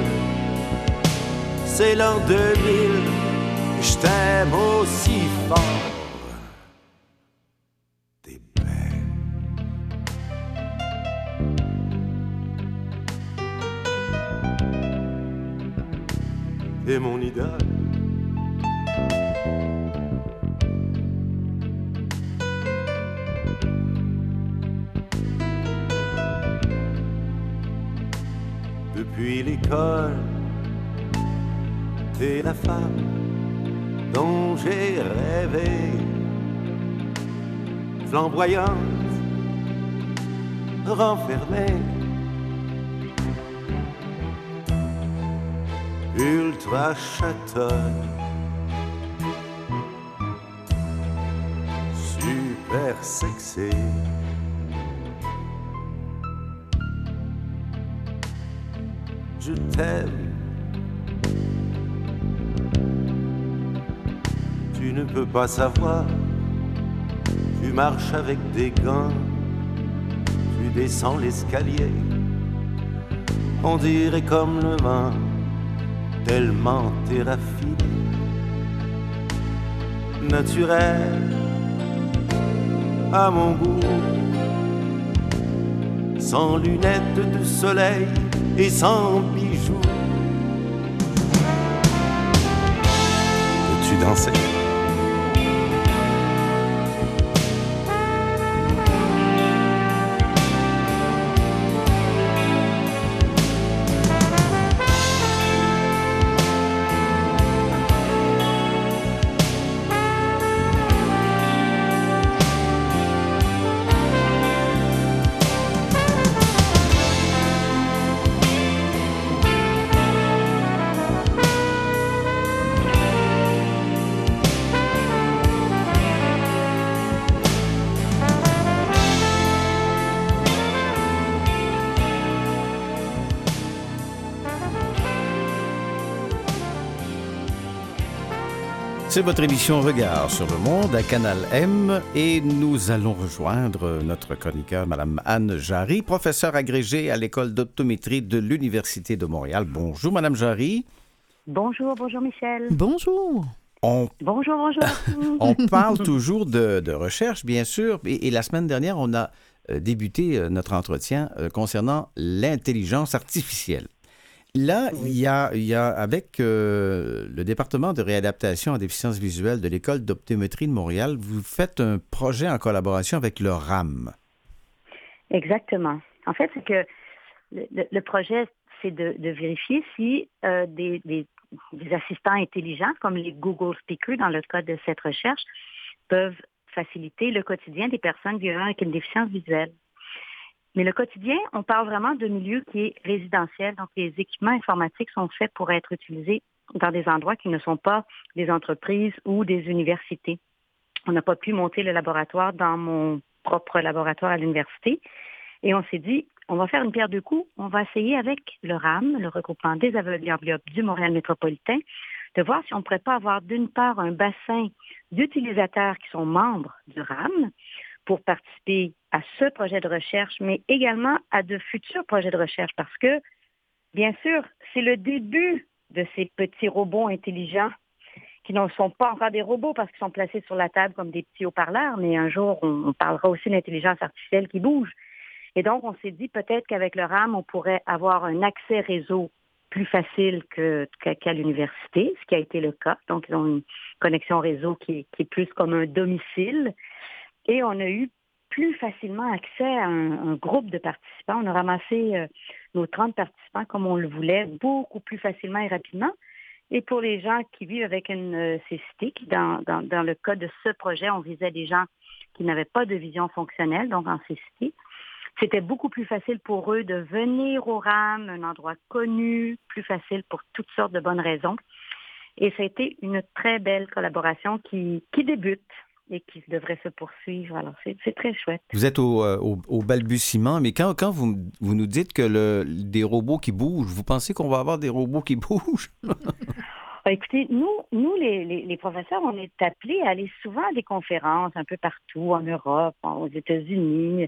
c'est l'an deux mille, je t'aime aussi fort. T'es belle, t'es mon idole. Depuis l'école, t'es la femme dont j'ai rêvé, flamboyante, renfermé. Ultra chatonne, super sexy. Je t'aime, tu ne peux pas savoir. Tu marches avec des gants, tu descends l'escalier. On dirait comme le vent, tellement t'es raffiné, naturel, à mon goût, sans lunettes de soleil et sans bijoux. Peux-tu danser? C'est votre émission Regard sur le monde à Canal M et nous allons rejoindre notre chroniqueur, Mme Anne Jarry, professeure agrégée à l'École d'optométrie de l'Université de Montréal. Bonjour, Mme Jarry. Bonjour, bonjour, Michel. Bonjour. On... Bonjour, bonjour. On parle toujours de, de recherche, bien sûr, et, et la semaine dernière, on a débuté notre entretien concernant l'intelligence artificielle. Là, oui. il, y a, il y a, avec euh, le département de réadaptation à déficience visuelle de l'École d'optométrie de Montréal, vous faites un projet en collaboration avec le RAM. Exactement. En fait, c'est que le, le projet, c'est de, de vérifier si euh, des, des, des assistants intelligents, comme les Google Speakers dans le cas de cette recherche, peuvent faciliter le quotidien des personnes vivant avec une déficience visuelle. Mais le quotidien, on parle vraiment d'un milieu qui est résidentiel. Donc, les équipements informatiques sont faits pour être utilisés dans des endroits qui ne sont pas des entreprises ou des universités. On n'a pas pu monter le laboratoire dans mon propre laboratoire à l'université. Et on s'est dit, on va faire une pierre deux coups. On va essayer avec le RAM, le regroupement des aveugles et amblyopes du Montréal métropolitain, de voir si on ne pourrait pas avoir d'une part un bassin d'utilisateurs qui sont membres du RAM, pour participer à ce projet de recherche, mais également à de futurs projets de recherche, parce que, bien sûr, c'est le début de ces petits robots intelligents qui ne sont pas encore des robots parce qu'ils sont placés sur la table comme des petits haut-parleurs, mais un jour, on, on parlera aussi d'intelligence artificielle qui bouge. Et donc, on s'est dit peut-être qu'avec le RAM, on pourrait avoir un accès réseau plus facile que, qu'à, qu'à l'université, ce qui a été le cas. Donc, ils ont une connexion réseau qui, qui est plus comme un domicile. Et on a eu plus facilement accès à un, un groupe de participants. On a ramassé euh, nos trente participants comme on le voulait, beaucoup plus facilement et rapidement. Et pour les gens qui vivent avec une euh, cécité, qui dans, dans, dans le cas de ce projet, on visait des gens qui n'avaient pas de vision fonctionnelle, donc en cécité, c'était beaucoup plus facile pour eux de venir au RAM, un endroit connu, plus facile pour toutes sortes de bonnes raisons. Et ça a été une très belle collaboration qui, qui débute et qui devrait se poursuivre. Alors, c'est, c'est très chouette. Vous êtes au, euh, au, au balbutiement, mais quand, quand vous, vous nous dites que le, des robots qui bougent, vous pensez qu'on va avoir des robots qui bougent? Écoutez, nous, nous les, les, les professeurs, on est appelés à aller souvent à des conférences un peu partout, en Europe, aux États-Unis.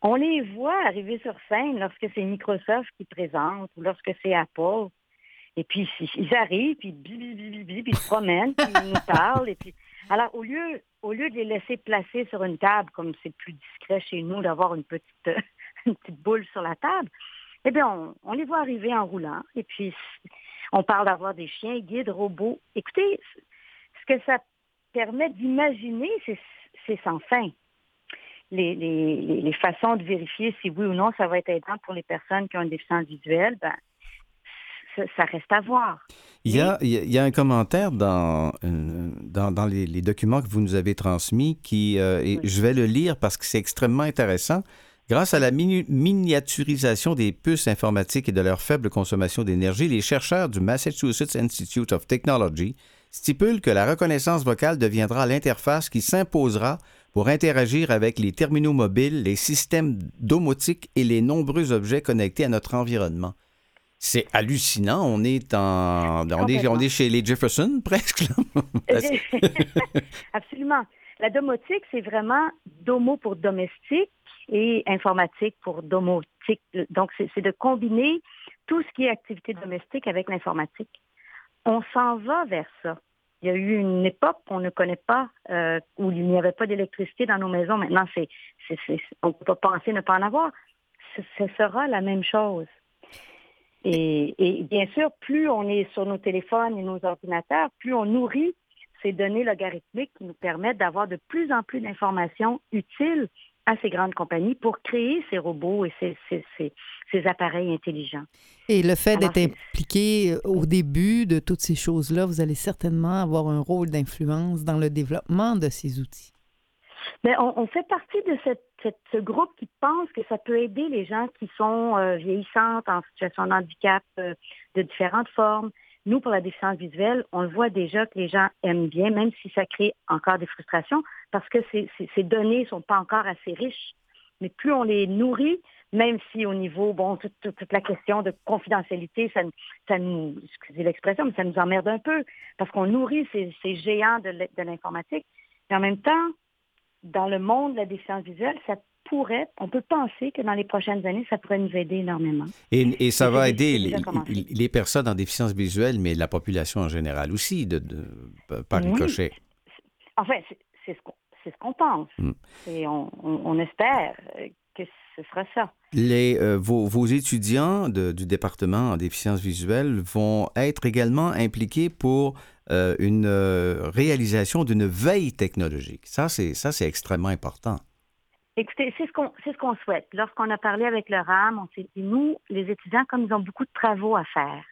On les voit arriver sur scène lorsque c'est Microsoft qui présente ou lorsque c'est Apple. Et puis, ils arrivent, puis bibi, bibi, bibi, puis ils se promènent, puis ils nous parlent, et puis... Alors, au lieu, au lieu de les laisser placer sur une table, comme c'est plus discret chez nous d'avoir une petite, euh, une petite boule sur la table, eh bien, on, on les voit arriver en roulant. Et puis, on parle d'avoir des chiens, guides, robots. Écoutez, ce que ça permet d'imaginer, c'est, c'est sans fin. Les, les, les façons de vérifier si oui ou non ça va être aidant pour les personnes qui ont une déficience visuelle, ben, ça, ça reste à voir. Il y a, il y a un commentaire dans, dans, dans les, les documents que vous nous avez transmis qui, euh, et oui. Je vais le lire parce que c'est extrêmement intéressant. Grâce à la mini- miniaturisation des puces informatiques et de leur faible consommation d'énergie, les chercheurs du Massachusetts Institute of Technology stipulent que la reconnaissance vocale deviendra l'interface qui s'imposera pour interagir avec les terminaux mobiles, les systèmes domotiques et les nombreux objets connectés à notre environnement. C'est hallucinant. On est en, on est, on est chez les Jefferson, presque. Absolument. La domotique, c'est vraiment domo pour domestique et informatique pour domotique. Donc, c'est, c'est de combiner tout ce qui est activité domestique avec l'informatique. On s'en va vers ça. Il y a eu une époque qu'on ne connaît pas, euh, où il n'y avait pas d'électricité dans nos maisons. Maintenant, c'est, c'est, c'est, on ne peut pas penser ne pas en avoir. Ce, ce sera la même chose. Et, et bien sûr, plus on est sur nos téléphones et nos ordinateurs, plus on nourrit ces données logarithmiques qui nous permettent d'avoir de plus en plus d'informations utiles à ces grandes compagnies pour créer ces robots et ces, ces, ces, ces appareils intelligents. Et le fait Alors, d'être c'est... impliqué au début de toutes ces choses-là, vous allez certainement avoir un rôle d'influence dans le développement de ces outils. Bien, on, on fait partie de cette, cette, ce groupe qui pense que ça peut aider les gens qui sont euh, vieillissantes, en situation de handicap, euh, de différentes formes. Nous, pour la déficience visuelle, on le voit déjà que les gens aiment bien, même si ça crée encore des frustrations, parce que ces, ces, ces données ne sont pas encore assez riches. Mais plus on les nourrit, même si au niveau, bon, toute, toute, toute la question de confidentialité, ça, ça nous, excusez l'expression, mais ça nous emmerde un peu, parce qu'on nourrit ces, ces géants de, de l'informatique. Et en même temps, dans le monde de la déficience visuelle, ça pourrait, on peut penser que dans les prochaines années, ça pourrait nous aider énormément. Et, et ça et va aider les, les personnes en déficience visuelle, mais la population en général aussi, de, de, par oui. ricochet. Enfin, c'est, c'est, ce qu'on, c'est ce qu'on pense. Mm. Et on, on, on espère que ce sera ça. Les, euh, vos, vos étudiants de, du département en déficience visuelle vont être également impliqués pour euh, une euh, réalisation d'une veille technologique. Ça, c'est, ça, c'est extrêmement important. Écoutez, c'est ce qu'on, c'est ce qu'on souhaite. Lorsqu'on a parlé avec le RAM, on s'est dit, nous, les étudiants, comme ils ont beaucoup de travaux à faire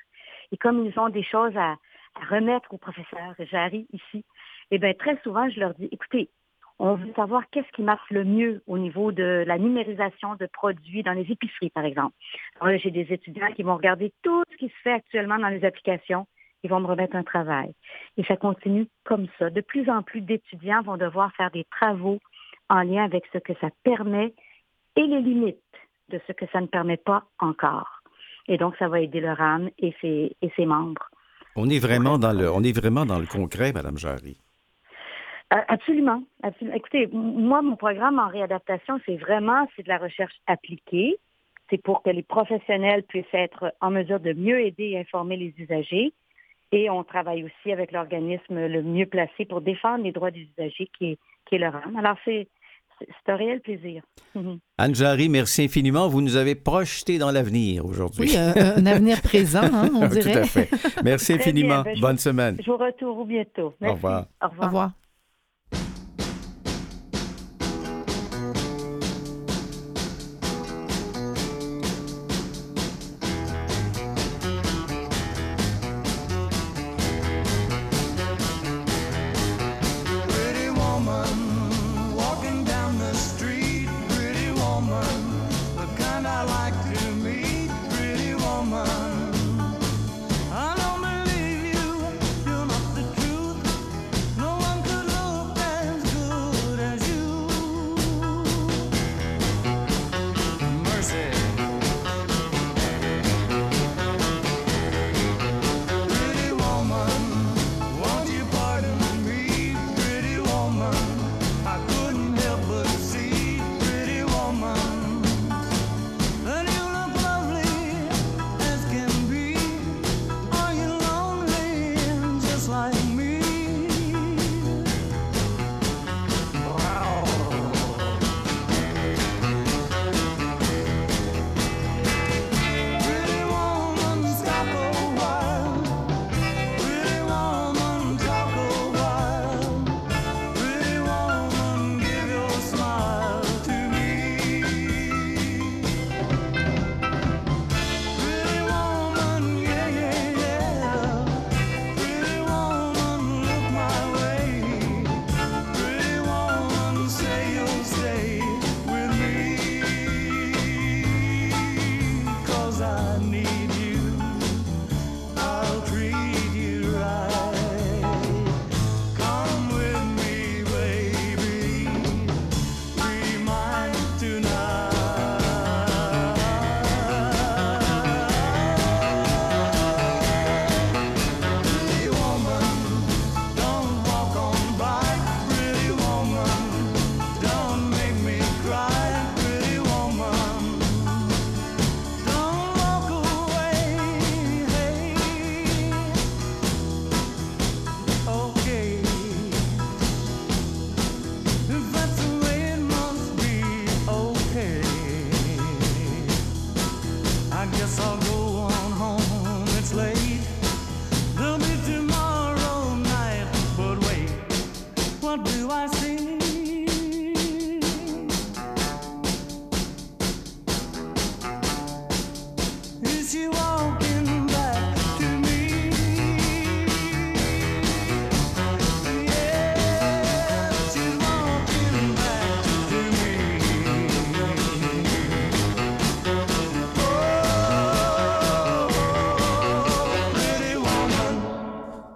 et comme ils ont des choses à, à remettre aux professeurs, Jarry ici, eh bien, très souvent, je leur dis, écoutez, on veut savoir qu'est-ce qui marche le mieux au niveau de la numérisation de produits dans les épiceries, par exemple. Alors là, j'ai des étudiants qui vont regarder tout ce qui se fait actuellement dans les applications. Ils vont me remettre un travail. Et ça continue comme ça. De plus en plus d'étudiants vont devoir faire des travaux en lien avec ce que ça permet et les limites de ce que ça ne permet pas encore. Et donc, ça va aider le RAM et ses, et ses membres. On est vraiment dans le, on est vraiment dans le concret, Mme Jarry. Absolument, absolument. Écoutez, moi, mon programme en réadaptation, c'est vraiment, c'est de la recherche appliquée. C'est pour que les professionnels puissent être en mesure de mieux aider et informer les usagers. Et on travaille aussi avec l'organisme le mieux placé pour défendre les droits des usagers, qui est, qui est le RAM. Alors, c'est... C'est un réel plaisir. Mm-hmm. Anne Jarry, merci infiniment. Vous nous avez projeté dans l'avenir aujourd'hui. Oui, un, un avenir présent, hein, on dirait. Tout à fait. Merci infiniment. Bien, ben, Bonne je, semaine. Je vous retrouve bientôt. Merci. Au revoir. Au revoir. Au revoir. I don't believe you, you're not the truth. No one could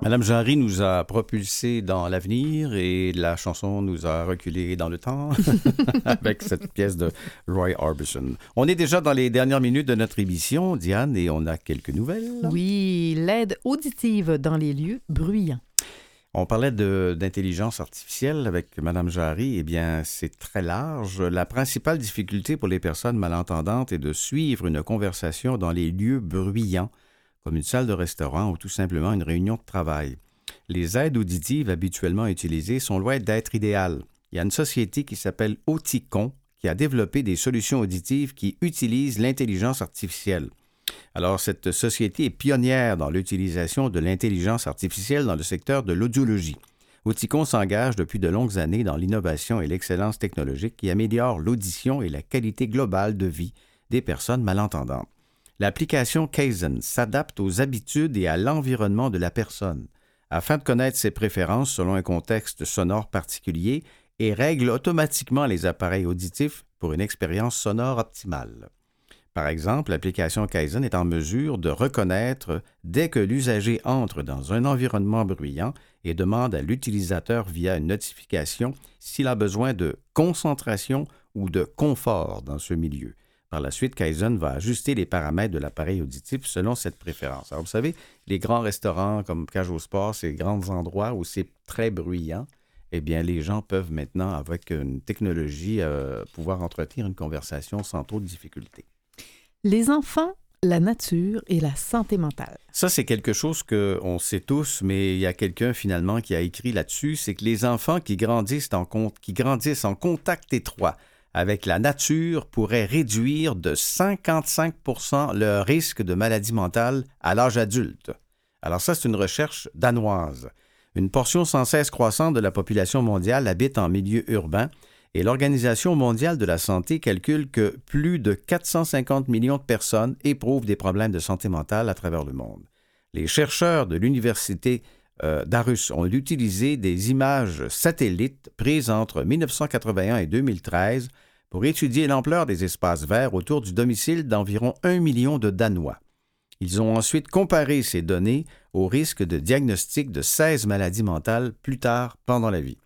Madame Jarry nous a propulsés dans l'avenir et la chanson nous a reculés dans le temps avec cette pièce de Roy Orbison. On est déjà dans les dernières minutes de notre émission, Diane, et on a quelques nouvelles. Oui, l'aide auditive dans les lieux bruyants. On parlait de, d'intelligence artificielle avec Madame Jarry. Eh bien, c'est très large. La principale difficulté pour les personnes malentendantes est de suivre une conversation dans les lieux bruyants, comme une salle de restaurant ou tout simplement une réunion de travail. Les aides auditives habituellement utilisées sont loin d'être idéales. Il y a une société qui s'appelle Oticon qui a développé des solutions auditives qui utilisent l'intelligence artificielle. Alors, cette société est pionnière dans l'utilisation de l'intelligence artificielle dans le secteur de l'audiologie. Oticon s'engage depuis de longues années dans l'innovation et l'excellence technologique qui améliorent l'audition et la qualité globale de vie des personnes malentendantes. L'application Kaizen s'adapte aux habitudes et à l'environnement de la personne afin de connaître ses préférences selon un contexte sonore particulier et règle automatiquement les appareils auditifs pour une expérience sonore optimale. Par exemple, l'application Kaizen est en mesure de reconnaître dès que l'usager entre dans un environnement bruyant et demande à l'utilisateur via une notification s'il a besoin de concentration ou de confort dans ce milieu. Par la suite, Kaizen va ajuster les paramètres de l'appareil auditif selon cette préférence. Alors, vous savez, les grands restaurants comme Cage au Sport, ces grands endroits où c'est très bruyant, eh bien, les gens peuvent maintenant, avec une technologie, euh, pouvoir entretenir une conversation sans trop de difficultés. Les enfants, la nature et la santé mentale. Ça, c'est quelque chose qu'on sait tous, mais il y a quelqu'un finalement qui a écrit là-dessus, c'est que les enfants qui grandissent en, qui grandissent en contact étroit avec la nature pourraient réduire de cinquante-cinq pour cent le risque de maladie mentale à l'âge adulte. Alors ça, c'est une recherche danoise. Une portion sans cesse croissante de la population mondiale habite en milieu urbain, et l'Organisation mondiale de la santé calcule que plus de quatre cent cinquante millions de personnes éprouvent des problèmes de santé mentale à travers le monde. Les chercheurs de l'université euh, d'Aarhus ont utilisé des images satellites prises entre dix-neuf cent quatre-vingt-un et deux mille treize pour étudier l'ampleur des espaces verts autour du domicile d'environ un million de Danois. Ils ont ensuite comparé ces données au risque de diagnostic de seize maladies mentales plus tard pendant la vie.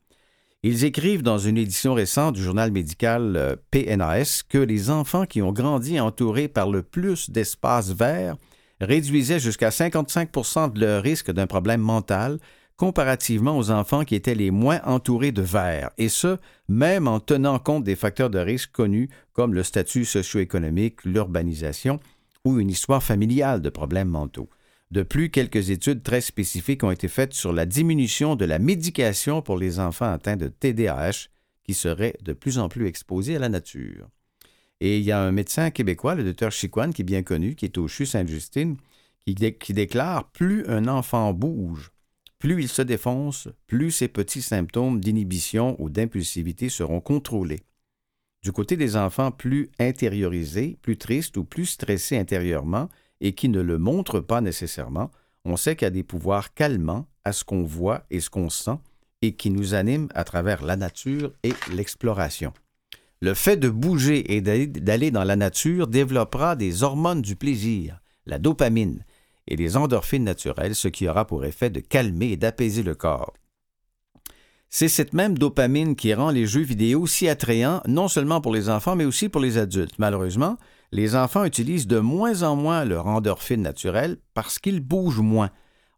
Ils écrivent dans une édition récente du journal médical P N A S que les enfants qui ont grandi entourés par le plus d'espaces verts réduisaient jusqu'à cinquante-cinq pour cent de leur risque d'un problème mental comparativement aux enfants qui étaient les moins entourés de verts, et ce, même en tenant compte des facteurs de risque connus comme le statut socio-économique, l'urbanisation ou une histoire familiale de problèmes mentaux. De plus, quelques études très spécifiques ont été faites sur la diminution de la médication pour les enfants atteints de T D A H qui seraient de plus en plus exposés à la nature. Et il y a un médecin québécois, le docteur Chiquan, qui est bien connu, qui est au C H U Sainte-Justine, qui, dé- qui déclare « Plus un enfant bouge, plus il se défonce, plus ses petits symptômes d'inhibition ou d'impulsivité seront contrôlés. » Du côté des enfants plus intériorisés, plus tristes ou plus stressés intérieurement, et qui ne le montrent pas nécessairement, on sait qu'il y a des pouvoirs calmants à ce qu'on voit et ce qu'on sent et qui nous animent à travers la nature et l'exploration. Le fait de bouger et d'aller dans la nature développera des hormones du plaisir, la dopamine et les endorphines naturelles, ce qui aura pour effet de calmer et d'apaiser le corps. C'est cette même dopamine qui rend les jeux vidéo si attrayants, non seulement pour les enfants, mais aussi pour les adultes. Malheureusement, les enfants utilisent de moins en moins leur endorphine naturelle parce qu'ils bougent moins.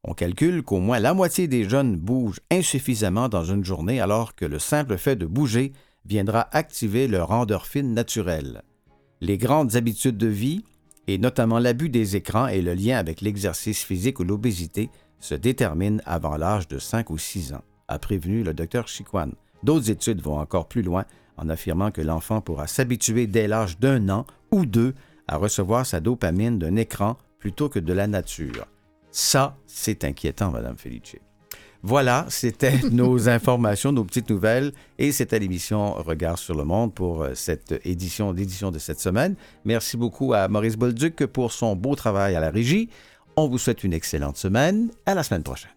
On calcule qu'au moins la moitié des jeunes bougent insuffisamment dans une journée, alors que le simple fait de bouger viendra activer leur endorphine naturelle. Les grandes habitudes de vie, et notamment l'abus des écrans et le lien avec l'exercice physique ou l'obésité, se déterminent avant l'âge de cinq ou six ans. A prévenu le docteur Chiquan. D'autres études vont encore plus loin en affirmant que l'enfant pourra s'habituer dès l'âge d'un an ou deux à recevoir sa dopamine d'un écran plutôt que de la nature. Ça, c'est inquiétant, Madame Fellice. Voilà, c'était nos informations, nos petites nouvelles, et c'était l'émission Regard sur le monde pour cette édition d'édition de cette semaine. Merci beaucoup à Maurice Bolduc pour son beau travail à la régie. On vous souhaite une excellente semaine. À la semaine prochaine.